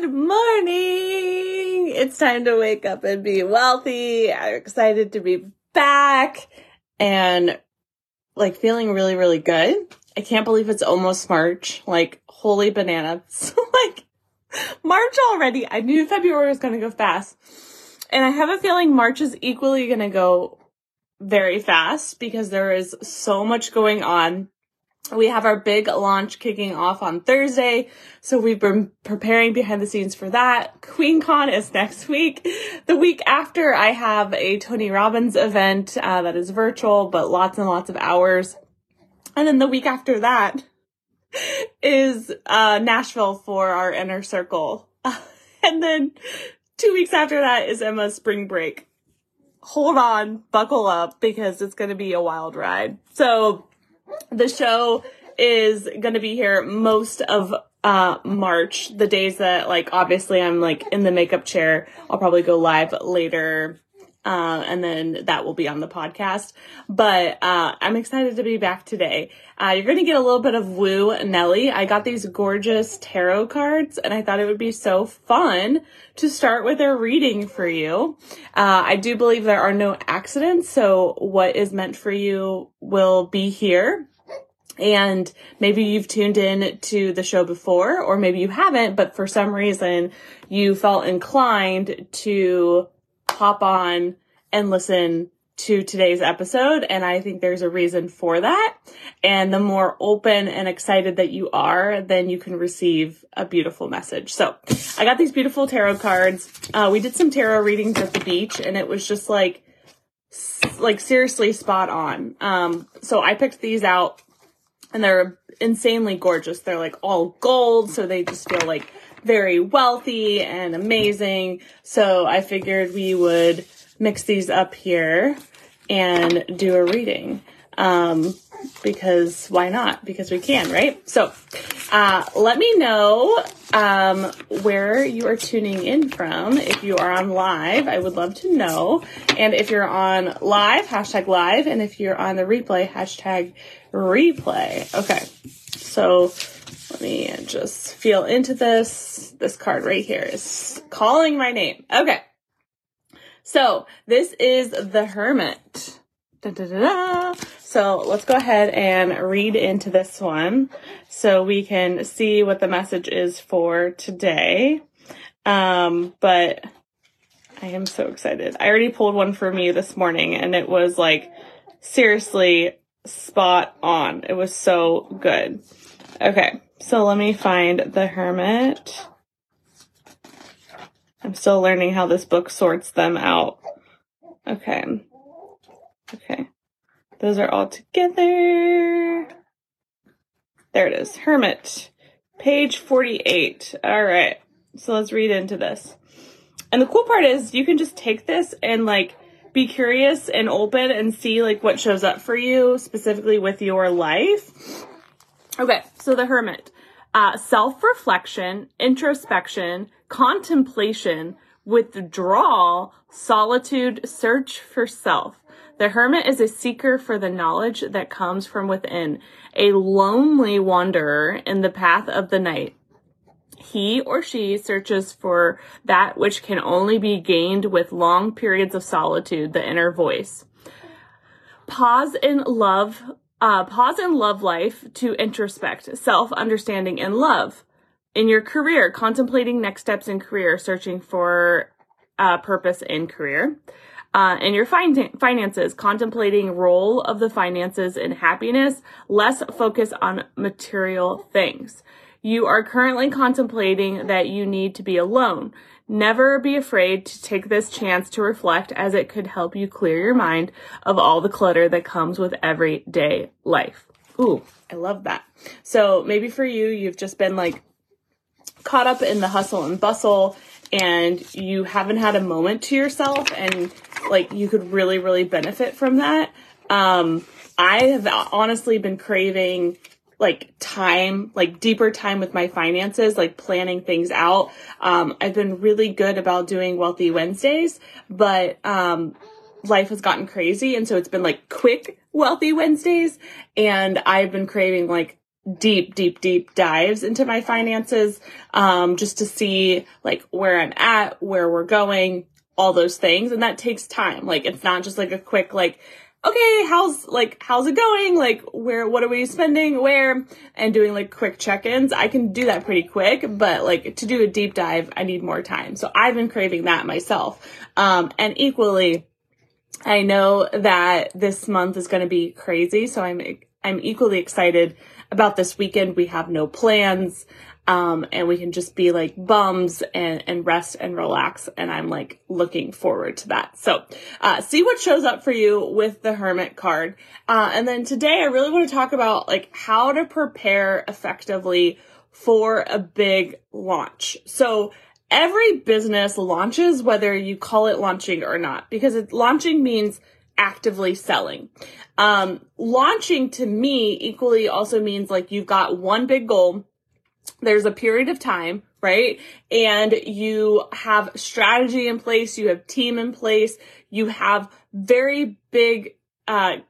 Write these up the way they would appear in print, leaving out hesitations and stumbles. Good morning! It's time to wake up and be wealthy. I'm excited to be back and feeling really, really good. I can't believe it's almost March. Holy bananas. March already. I knew February was going to go fast. And I have a feeling March is equally going to go very fast because there is so much going on. We have our big launch kicking off on Thursday, so we've been preparing behind the scenes for that. QueenCon is next week. The week after, I have a Tony Robbins event that is virtual, but lots and lots of hours. And then the week after that is Nashville for our inner circle. And then 2 weeks after that is Emma's spring break. Hold on, buckle up, because it's going to be a wild ride. So the show is going to be here most of March, the days that obviously I'm in the makeup chair. I'll probably go live later. And then that will be on the podcast. But I'm excited to be back today. You're going to get a little bit of Woo Nellie. I got these gorgeous tarot cards, and I thought it would be so fun to start with a reading for you. I do believe there are no accidents, so what is meant for you will be here. And maybe you've tuned in to the show before, or maybe you haven't, but for some reason you felt inclined to hop on and listen to today's episode. And I think there's a reason for that. And the more open and excited that you are, then you can receive a beautiful message. So I got these beautiful tarot cards. We did some tarot readings at the beach, and it was just like seriously spot on. So I picked these out, and they're insanely gorgeous. They're all gold, so they just feel very wealthy and amazing. So I figured we would mix these up here and do a reading. Because why not? Because we can, right? So let me know where you are tuning in from. If you are on live, I would love to know. And if you're on live, hashtag live. And if you're on the replay, hashtag replay. Okay. So let me just feel into this. This card right here is calling my name. Okay. So this is the Hermit. Da, da, da, da. So let's go ahead and read into this one so we can see what the message is for today. But I am so excited. I already pulled one for me this morning, and it was seriously spot on. It was so good. Okay. So let me find the Hermit. I'm still learning how this book sorts them out. Okay. Okay. Those are all together. There it is. Hermit. Page 48. All right. So let's read into this. And the cool part is you can just take this and be curious and open and see what shows up for you specifically with your life. Okay, so the Hermit, self-reflection, introspection, contemplation, withdrawal, solitude, search for self. The Hermit is a seeker for the knowledge that comes from within, a lonely wanderer in the path of the night. He or she searches for that which can only be gained with long periods of solitude, the inner voice. Pause in love life to introspect, self-understanding, and love. In your career, contemplating next steps in career, searching for purpose in career. In your finances, contemplating role of the finances in happiness, less focus on material things. You are currently contemplating that you need to be alone. Never be afraid to take this chance to reflect, as it could help you clear your mind of all the clutter that comes with everyday life. Ooh, I love that. So maybe for you, you've just been caught up in the hustle and bustle, and you haven't had a moment to yourself, and you could really, really benefit from that. I have honestly been craving time, deeper time with my finances, planning things out. I've been really good about doing Wealthy Wednesdays, but life has gotten crazy. And so it's been quick Wealthy Wednesdays. And I've been craving deep dives into my finances, just to see like where I'm at, where we're going, all those things. And that takes time. Like, it's not just like a quick, like, okay, how's it going? Like, what are we spending where, and doing like quick check-ins. I can do that pretty quick, but like to do a deep dive, I need more time. So I've been craving that myself. And equally, I know that this month is going to be crazy. So I'm equally excited about this weekend. We have no plans. And we can just be like bums and rest and relax. And I'm like looking forward to that. So, see what shows up for you with the Hermit card. And then today I really want to talk about like how to prepare effectively for a big launch. So every business launches, whether you call it launching or not, because launching means actively selling. Launching to me equally also means like you've got one big goal. There's a period of time, right? And you have strategy in place, you have team in place, you have very big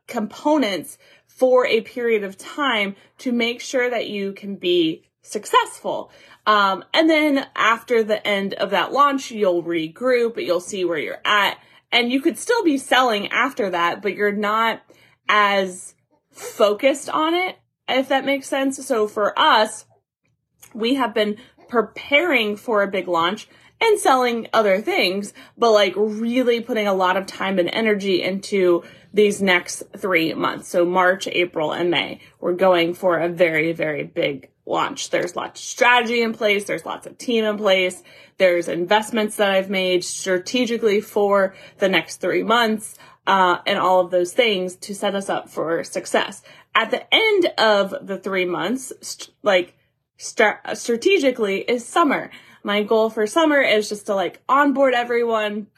components for a period of time to make sure that you can be successful. And then after the end of that launch, you'll regroup, you'll see where you're at, and you could still be selling after that, but you're not as focused on it, if that makes sense. So for us, we have been preparing for a big launch and selling other things, but like really putting a lot of time and energy into these next 3 months. So March, April, and May, we're going for a very, very big launch. There's lots of strategy in place. There's lots of team in place. There's investments that I've made strategically for the next 3 months, and all of those things to set us up for success. At the end of the 3 months, strategically is summer. My goal for summer is just to like onboard everyone,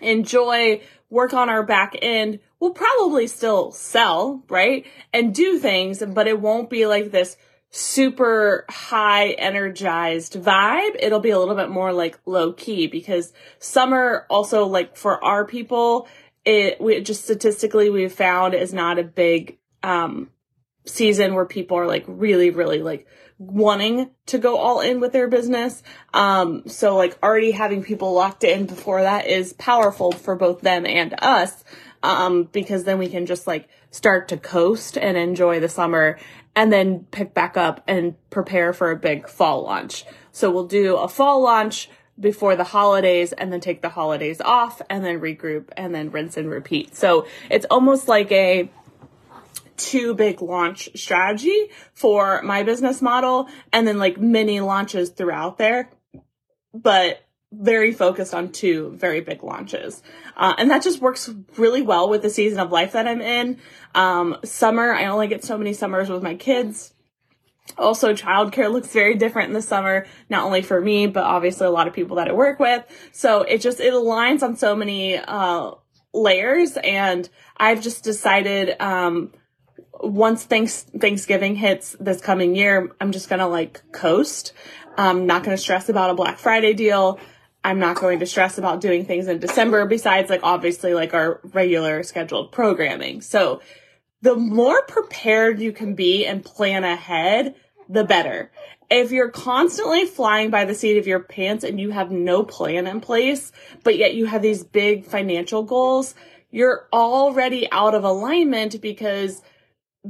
enjoy, work on our back end. We'll probably still sell, right? And do things, but it won't be like this super high energized vibe. It'll be a little bit more like low key, because summer also, like for our people, we just statistically we've found is not a big, season where people are like really like wanting to go all in with their business. So like already having people locked in before that is powerful for both them and us. Because then we can just like start to coast and enjoy the summer and then pick back up and prepare for a big fall launch. So we'll do a fall launch before the holidays and then take the holidays off and then regroup and then rinse and repeat. So it's almost like a two big launch strategy for my business model, and then like mini launches throughout there, but very focused on two very big launches. And that just works really well with the season of life that I'm in. Summer, I only get so many summers with my kids. Also, childcare looks very different in the summer, not only for me, but obviously a lot of people that I work with. So it aligns on so many layers, and I've just decided once Thanksgiving hits this coming year, I'm just going to like coast. I'm not going to stress about a Black Friday deal. I'm not going to stress about doing things in December besides like obviously like our regular scheduled programming. So the more prepared you can be and plan ahead, the better. If you're constantly flying by the seat of your pants and you have no plan in place, but yet you have these big financial goals, you're already out of alignment, because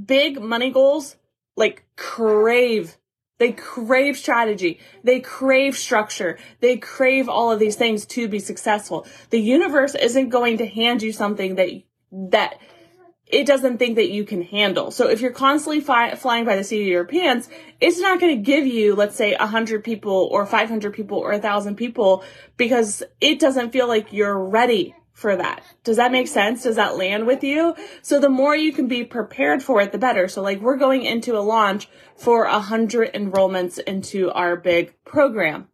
big money goals like crave strategy. They crave structure. They crave all of these things to be successful. The universe isn't going to hand you something that it doesn't think that you can handle. So if you're constantly flying by the seat of your pants, it's not going to give you, let's say, 100 people or 500 people or 1,000 people, because it doesn't feel like you're ready for that. Does that make sense? Does that land with you? So the more you can be prepared for it, the better. So like we're going into a launch for 100 enrollments into our big program.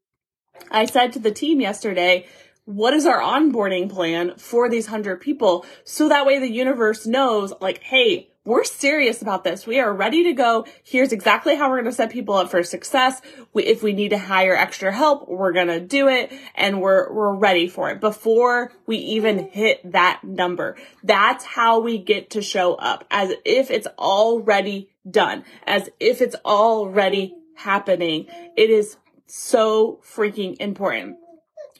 I said to the team yesterday, what is our onboarding plan for these 100 people? So that way the universe knows like, hey, we're serious about this. We are ready to go. Here's exactly how we're going to set people up for success. If we need to hire extra help, we're going to do it, and we're ready for it before we even hit that number. That's how we get to show up, as if it's already done, as if it's already happening. It is so freaking important.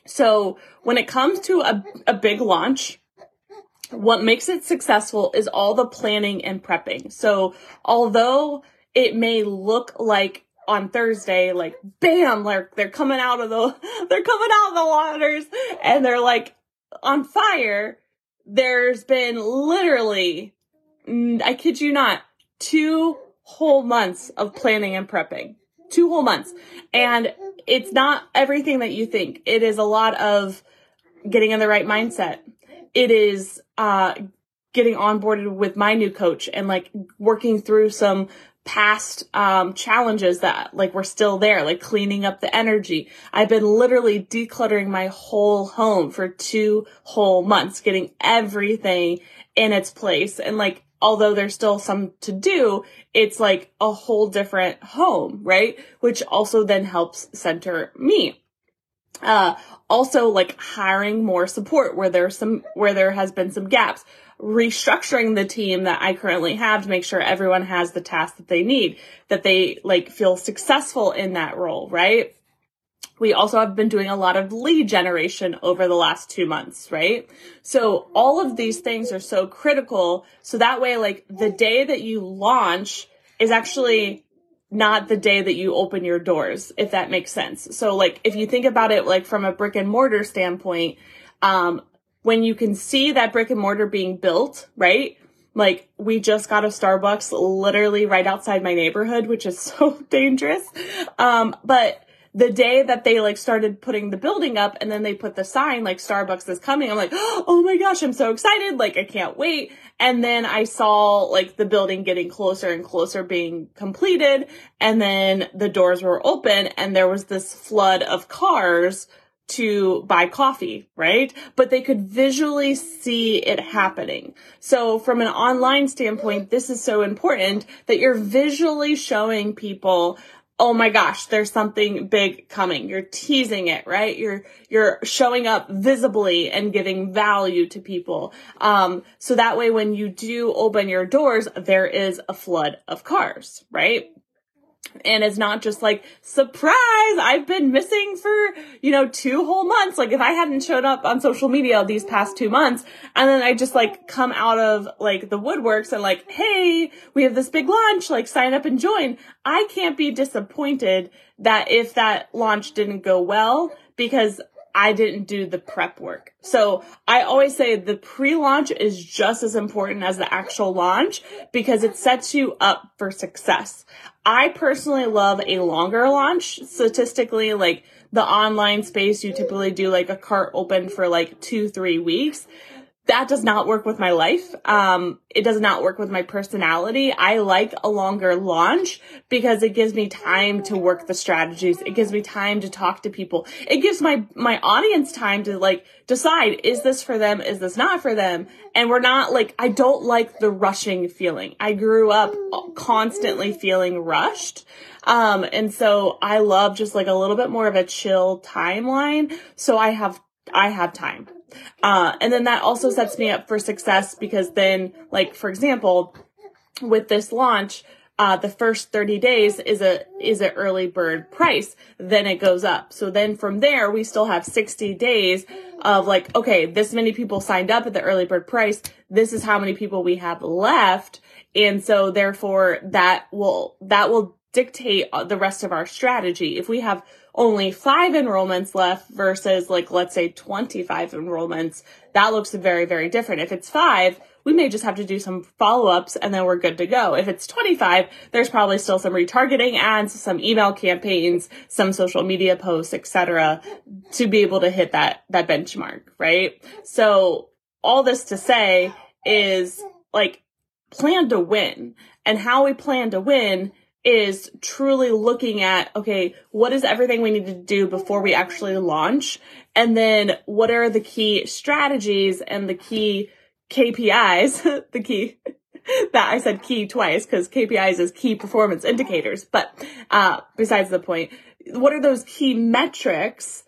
So when it comes to a big launch, what makes it successful is all the planning and prepping. So although it may look like on Thursday, like bam, like they're coming out of the waters and they're like on fire, there's been literally, I kid you not, 2 whole months of planning and prepping. 2 whole months. And it's not everything that you think. It is a lot of getting in the right mindset. It is getting onboarded with my new coach and like working through some past challenges that like we're still there, like cleaning up the energy. I've been literally decluttering my whole home for 2 whole months, getting everything in its place. And like, although there's still some to do, it's like a whole different home, right? Which also then helps center me. Also like hiring more support where there has been some gaps, restructuring the team that I currently have to make sure everyone has the tasks that they need, that they like feel successful in that role, right? We also have been doing a lot of lead generation over the last 2 months, right? So all of these things are so critical. So that way, like the day that you launch is actually not the day that you open your doors, if that makes sense. So like, if you think about it, like from a brick and mortar standpoint, when you can see that brick and mortar being built, right? Like we just got a Starbucks literally right outside my neighborhood, which is so dangerous. But the day that they like started putting the building up and then they put the sign like Starbucks is coming, I'm like, oh my gosh, I'm so excited. Like I can't wait. And then I saw like the building getting closer and closer being completed. And then the doors were open and there was this flood of cars to buy coffee, right? But they could visually see it happening. So from an online standpoint, this is so important that you're visually showing people, oh my gosh, there's something big coming. You're teasing it, right? You're showing up visibly and giving value to people. So that way, when you do open your doors, there is a flood of cars, right? And it's not just like, surprise, I've been missing for, 2 whole months. Like if I hadn't showed up on social media these past 2 months, and then I just like come out of like the woodworks and like, hey, we have this big launch, like sign up and join. I can't be disappointed that if that launch didn't go well, because I didn't do the prep work. So I always say the pre-launch is just as important as the actual launch because it sets you up for success. I personally love a longer launch. Statistically, like the online space, you typically do like a cart open for like 2-3 weeks. That does not work with my life. It does not work with my personality. I like a longer launch because it gives me time to work the strategies. It gives me time to talk to people. It gives my audience time to like decide, is this for them? Is this not for them? And we're not like, I don't like the rushing feeling. I grew up constantly feeling rushed. And so I love just like a little bit more of a chill timeline. So I have time. And then that also sets me up for success because then, like, for example, with this launch, the first 30 days is an early bird price. Then it goes up. So then from there, we still have 60 days of like, okay, this many people signed up at the early bird price. This is how many people we have left. And so therefore that will dictate the rest of our strategy. If we have only 5 enrollments left versus like, let's say 25 enrollments, that looks very, very different. If it's 5, we may just have to do some follow-ups and then we're good to go. If it's 25, there's probably still some retargeting ads, some email campaigns, some social media posts, etc., to be able to hit that benchmark, right? So all this to say is like plan to win, and how we plan to win is truly looking at, okay, what is everything we need to do before we actually launch? And then what are the key strategies and the key KPIs, the key that I said key twice because KPIs is key performance indicators. But besides the point, what are those key metrics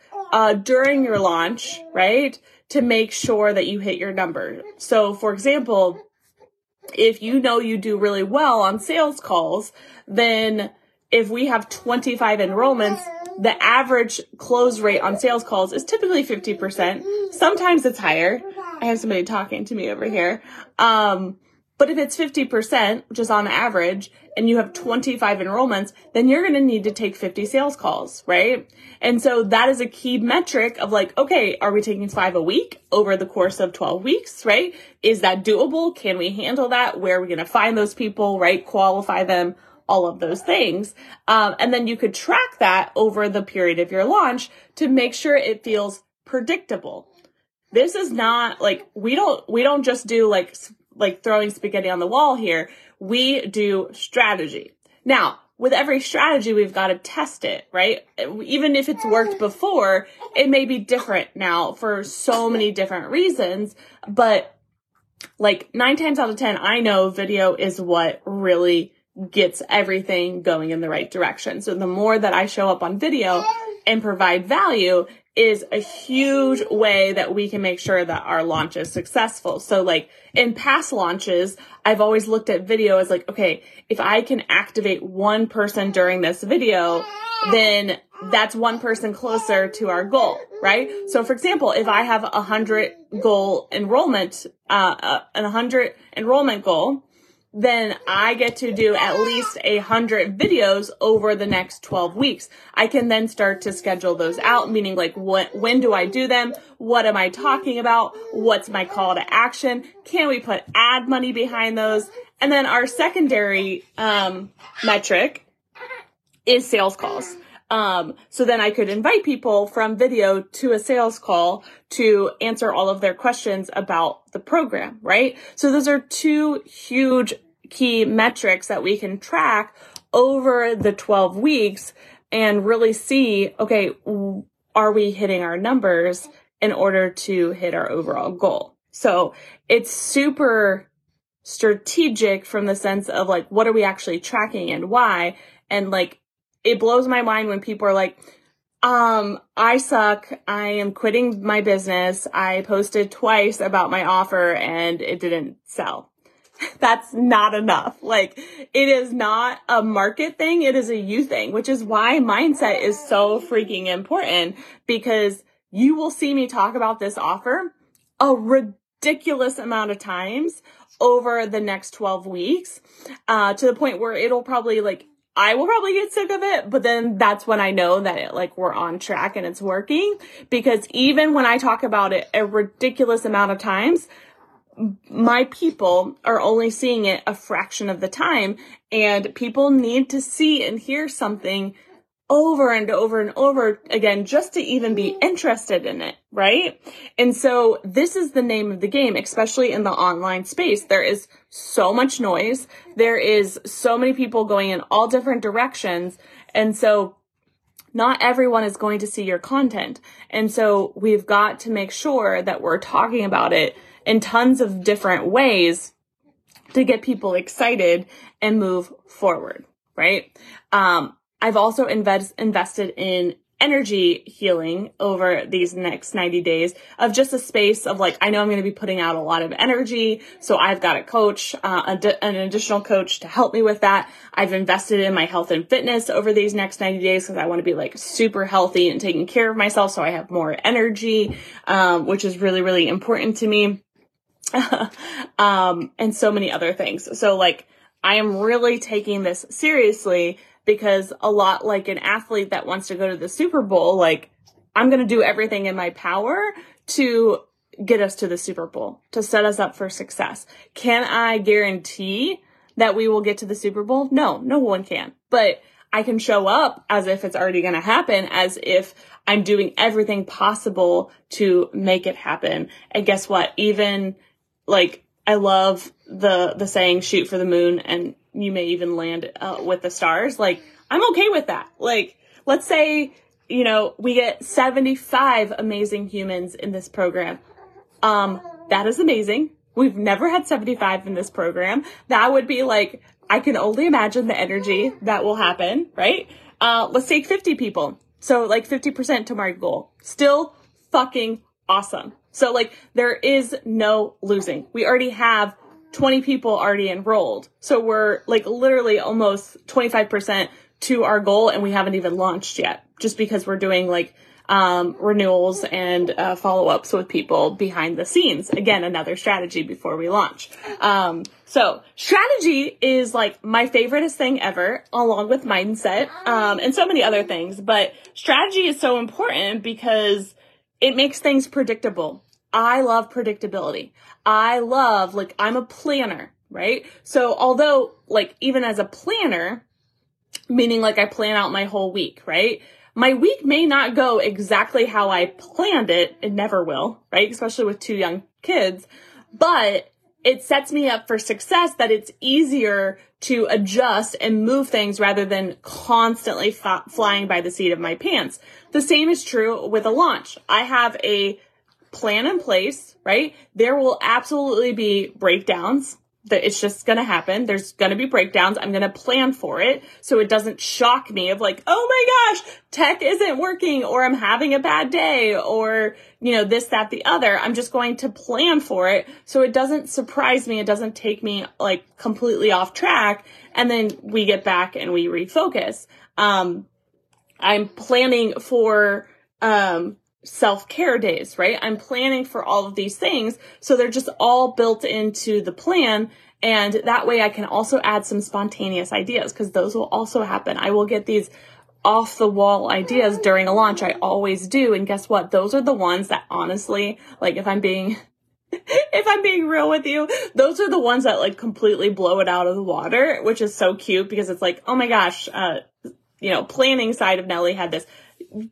during your launch, right, to make sure that you hit your number? So, for example, if you know you do really well on sales calls, then if we have 25 enrollments, the average close rate on sales calls is typically 50%. Sometimes it's higher. I have somebody talking to me over here. But if it's 50%, which is on average, and you have 25 enrollments, then you're going to need to take 50 sales calls, right? And so that is a key metric of like, okay, are we taking 5 a week over the course of 12 weeks, right? Is that doable? Can we handle that? Where are we going to find those people, right? Qualify them, all of those things. And then you could track that over the period of your launch to make sure it feels predictable. This is not like, we don't just do like throwing spaghetti on the wall here. We do strategy. Now, with every strategy, we've got to test it, right? Even if it's worked before, it may be different now for so many different reasons, but like 9 times out of 10, I know video is what really gets everything going in the right direction. So the more that I show up on video and provide value is a huge way that we can make sure that our launch is successful. So like in past launches, I've always looked at video as like, okay, if I can activate one person during this video, then that's one person closer to our goal, right? So for example, if I have 100 goal enrollment, an 100 enrollment goal, then I get to do at least 100 videos over the next 12 weeks. I can then start to schedule those out, meaning like when do I do them? What am I talking about? What's my call to action? Can we put ad money behind those? And then our secondary metric is sales calls. So then I could invite people from video to a sales call to answer all of their questions about the program, right? So those are two huge key metrics that we can track over the 12 weeks and really see, okay, are we hitting our numbers in order to hit our overall goal? So it's super strategic from the sense of like, what are we actually tracking and why? And like, it blows my mind when people are like, I suck. I am quitting my business. I posted twice about my offer and it didn't sell. That's not enough. Like, it is not a market thing. It is a you thing, which is why mindset is so freaking important, because you will see me talk about this offer a ridiculous amount of times over the next 12 weeks, to the point where it'll probably like, I will probably get sick of it, but then that's when I know that it, like, we're on track and it's working, because even when I talk about it a ridiculous amount of times, my people are only seeing it a fraction of the time, and people need to see and hear something over and over and over again just to even be interested in it, right? And so this is the name of the game, especially in the online space. There is so much noise. There is so many people going in all different directions. And so not everyone is going to see your content. And so we've got to make sure that we're talking about it in tons of different ways to get people excited and move forward, right? I've also invested in energy healing over these next 90 days of just a space of like, I know I'm going to be putting out a lot of energy. So I've got a coach, an additional coach to help me with that. I've invested in my health and fitness over these next 90 days because I want to be like super healthy and taking care of myself. So I have more energy, which is really, really important to me. And so many other things. So like, I am really taking this seriously, because a lot like an athlete that wants to go to the Super Bowl, like I'm going to do everything in my power to get us to the Super Bowl, to set us up for success. Can I guarantee that we will get to the Super Bowl? No, no one can. But I can show up as if it's already going to happen, as if I'm doing everything possible to make it happen. And guess what? Even like I love the saying, shoot for the moon and you may even land with the stars. Like, I'm okay with that. Like, let's say, you know, we get 75 amazing humans in this program. That is amazing. We've never had 75 in this program. That would be like, I can only imagine the energy that will happen, right? Let's take 50 people. So like 50% to my goal. Still fucking awesome. So like there is no losing. We already have 20 people already enrolled. So we're like literally almost 25% to our goal, and we haven't even launched yet, just because we're doing like renewals and follow-ups with people behind the scenes. Again, another strategy before we launch. So strategy is like my favoriteest thing ever, along with mindset and so many other things. But strategy is so important because it makes things predictable. I love predictability. I love, like, I'm a planner, right? So although, like, even as a planner, meaning like I plan out my whole week, right? My week may not go exactly how I planned it. It never will, right? Especially with two young kids. But it sets me up for success that it's easier to adjust and move things rather than constantly flying by the seat of my pants. The same is true with a launch. I have a plan in place, right? There will absolutely be breakdowns. It's just going to happen. There's going to be breakdowns. I'm going to plan for it so it doesn't shock me of like, oh my gosh, tech isn't working, or I'm having a bad day, or, you know, this, that, the other. I'm just going to plan for it so it doesn't surprise me. It doesn't take me like completely off track. And then we get back and we refocus. I'm planning for, self-care days, right? I'm planning for all of these things. So they're just all built into the plan. And that way I can also add some spontaneous ideas, because those will also happen. I will get these off the wall ideas during a launch. I always do. And guess what? Those are the ones that honestly, like if I'm being real with you, those are the ones that like completely blow it out of the water, which is so cute because it's like, oh my gosh, you know, planning side of Nellie had this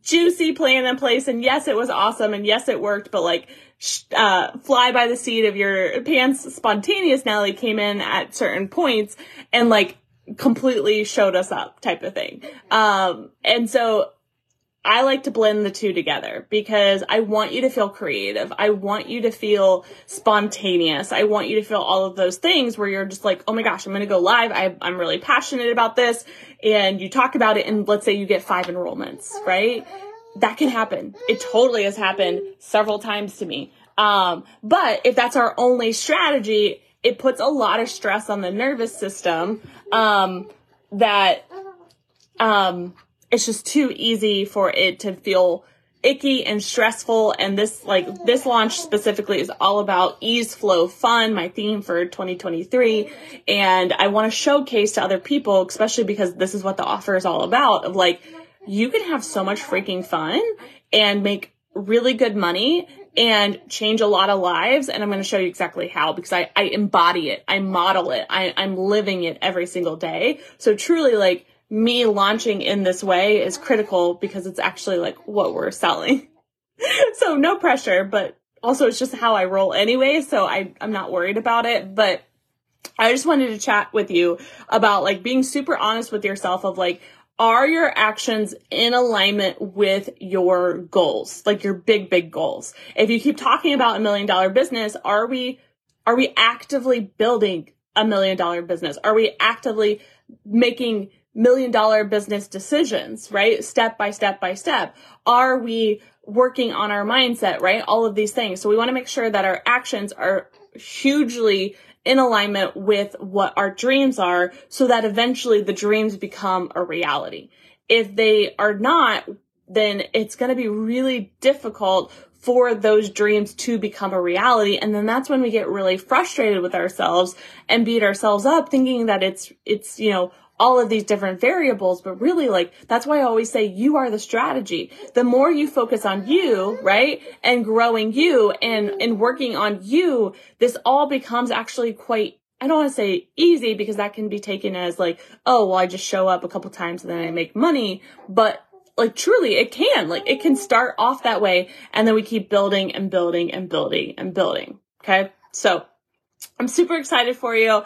juicy plan in place, and yes, it was awesome, and yes, it worked, but like fly by the seat of your pants spontaneous Nellie came in at certain points and like completely showed us up, type of thing. And so I like to blend the two together because I want you to feel creative. I want you to feel spontaneous. I want you to feel all of those things where you're just like, oh my gosh, I'm going to go live. I'm really passionate about this. And you talk about it, and let's say you get 5 enrollments, right? That can happen. It totally has happened several times to me. But if that's our only strategy, it puts a lot of stress on the nervous system, it's just too easy for it to feel icky and stressful. And this launch specifically is all about ease, flow, fun, my theme for 2023. And I want to showcase to other people, especially because this is what the offer is all about, of like, you can have so much freaking fun and make really good money and change a lot of lives. And I'm going to show you exactly how, because I embody it. I model it. I'm living it every single day. So truly, like, me launching in this way is critical because it's actually like what we're selling. So no pressure, but also it's just how I roll anyway. So I'm not worried about it, but I just wanted to chat with you about like being super honest with yourself of like, are your actions in alignment with your goals? Like your big, big goals. If you keep talking about $1 million business, are we actively building $1 million business? Are we actively making $1 million business decisions, right? Step by step by step. Are we working on our mindset, right? All of these things. So we want to make sure that our actions are hugely in alignment with what our dreams are, so that eventually the dreams become a reality. If they are not, then it's going to be really difficult for those dreams to become a reality. And then that's when we get really frustrated with ourselves and beat ourselves up thinking that it's, you know, all of these different variables, but really, like, that's why I always say you are the strategy. The more you focus on you, right, and growing you and working on you, this all becomes actually quite, I don't want to say easy, because that can be taken as like, oh, well, I just show up a couple times and then I make money. But like, truly, it can start off that way. And then we keep building and building and building and building. Okay. So I'm super excited for you.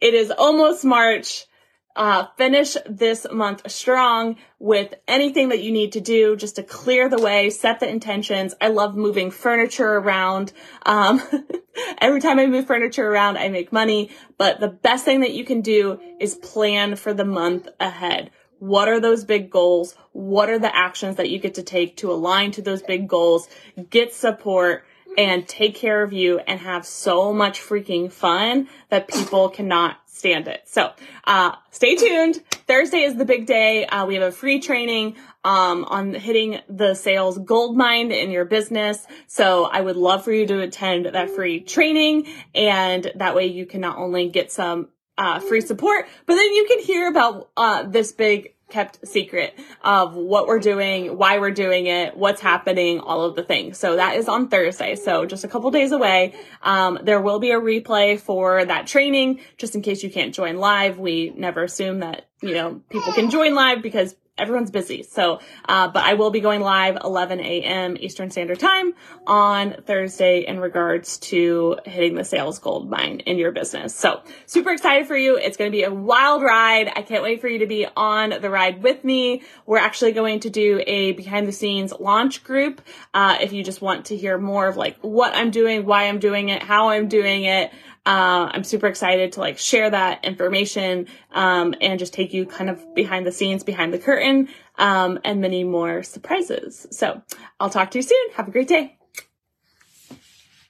It is almost March. Finish this month strong with anything that you need to do just to clear the way, set the intentions. I love moving furniture around. Every time I move furniture around, I make money. But the best thing that you can do is plan for the month ahead. What are those big goals? What are the actions that you get to take to align to those big goals? Get support and take care of you and have so much freaking fun that people cannot stand it. So stay tuned. Thursday is the big day. We have a free training on hitting the sales gold mine in your business. So I would love for you to attend that free training. And that way you can not only get some free support, but then you can hear about this big kept secret of what we're doing, why we're doing it, what's happening, all of the things. So that is on Thursday. So just a couple days away. There will be a replay for that training just in case you can't join live. We never assume that, you know, people can join live because everyone's busy. So, but I will be going live 11 a.m. Eastern Standard Time on Thursday in regards to hitting the sales gold mine in your business. So super excited for you. It's going to be a wild ride. I can't wait for you to be on the ride with me. We're actually going to do a behind the scenes launch group. If you just want to hear more of like what I'm doing, why I'm doing it, how I'm doing it. I'm super excited to like share that information, and just take you kind of behind the scenes, behind the curtain, and many more surprises. So I'll talk to you soon. Have a great day.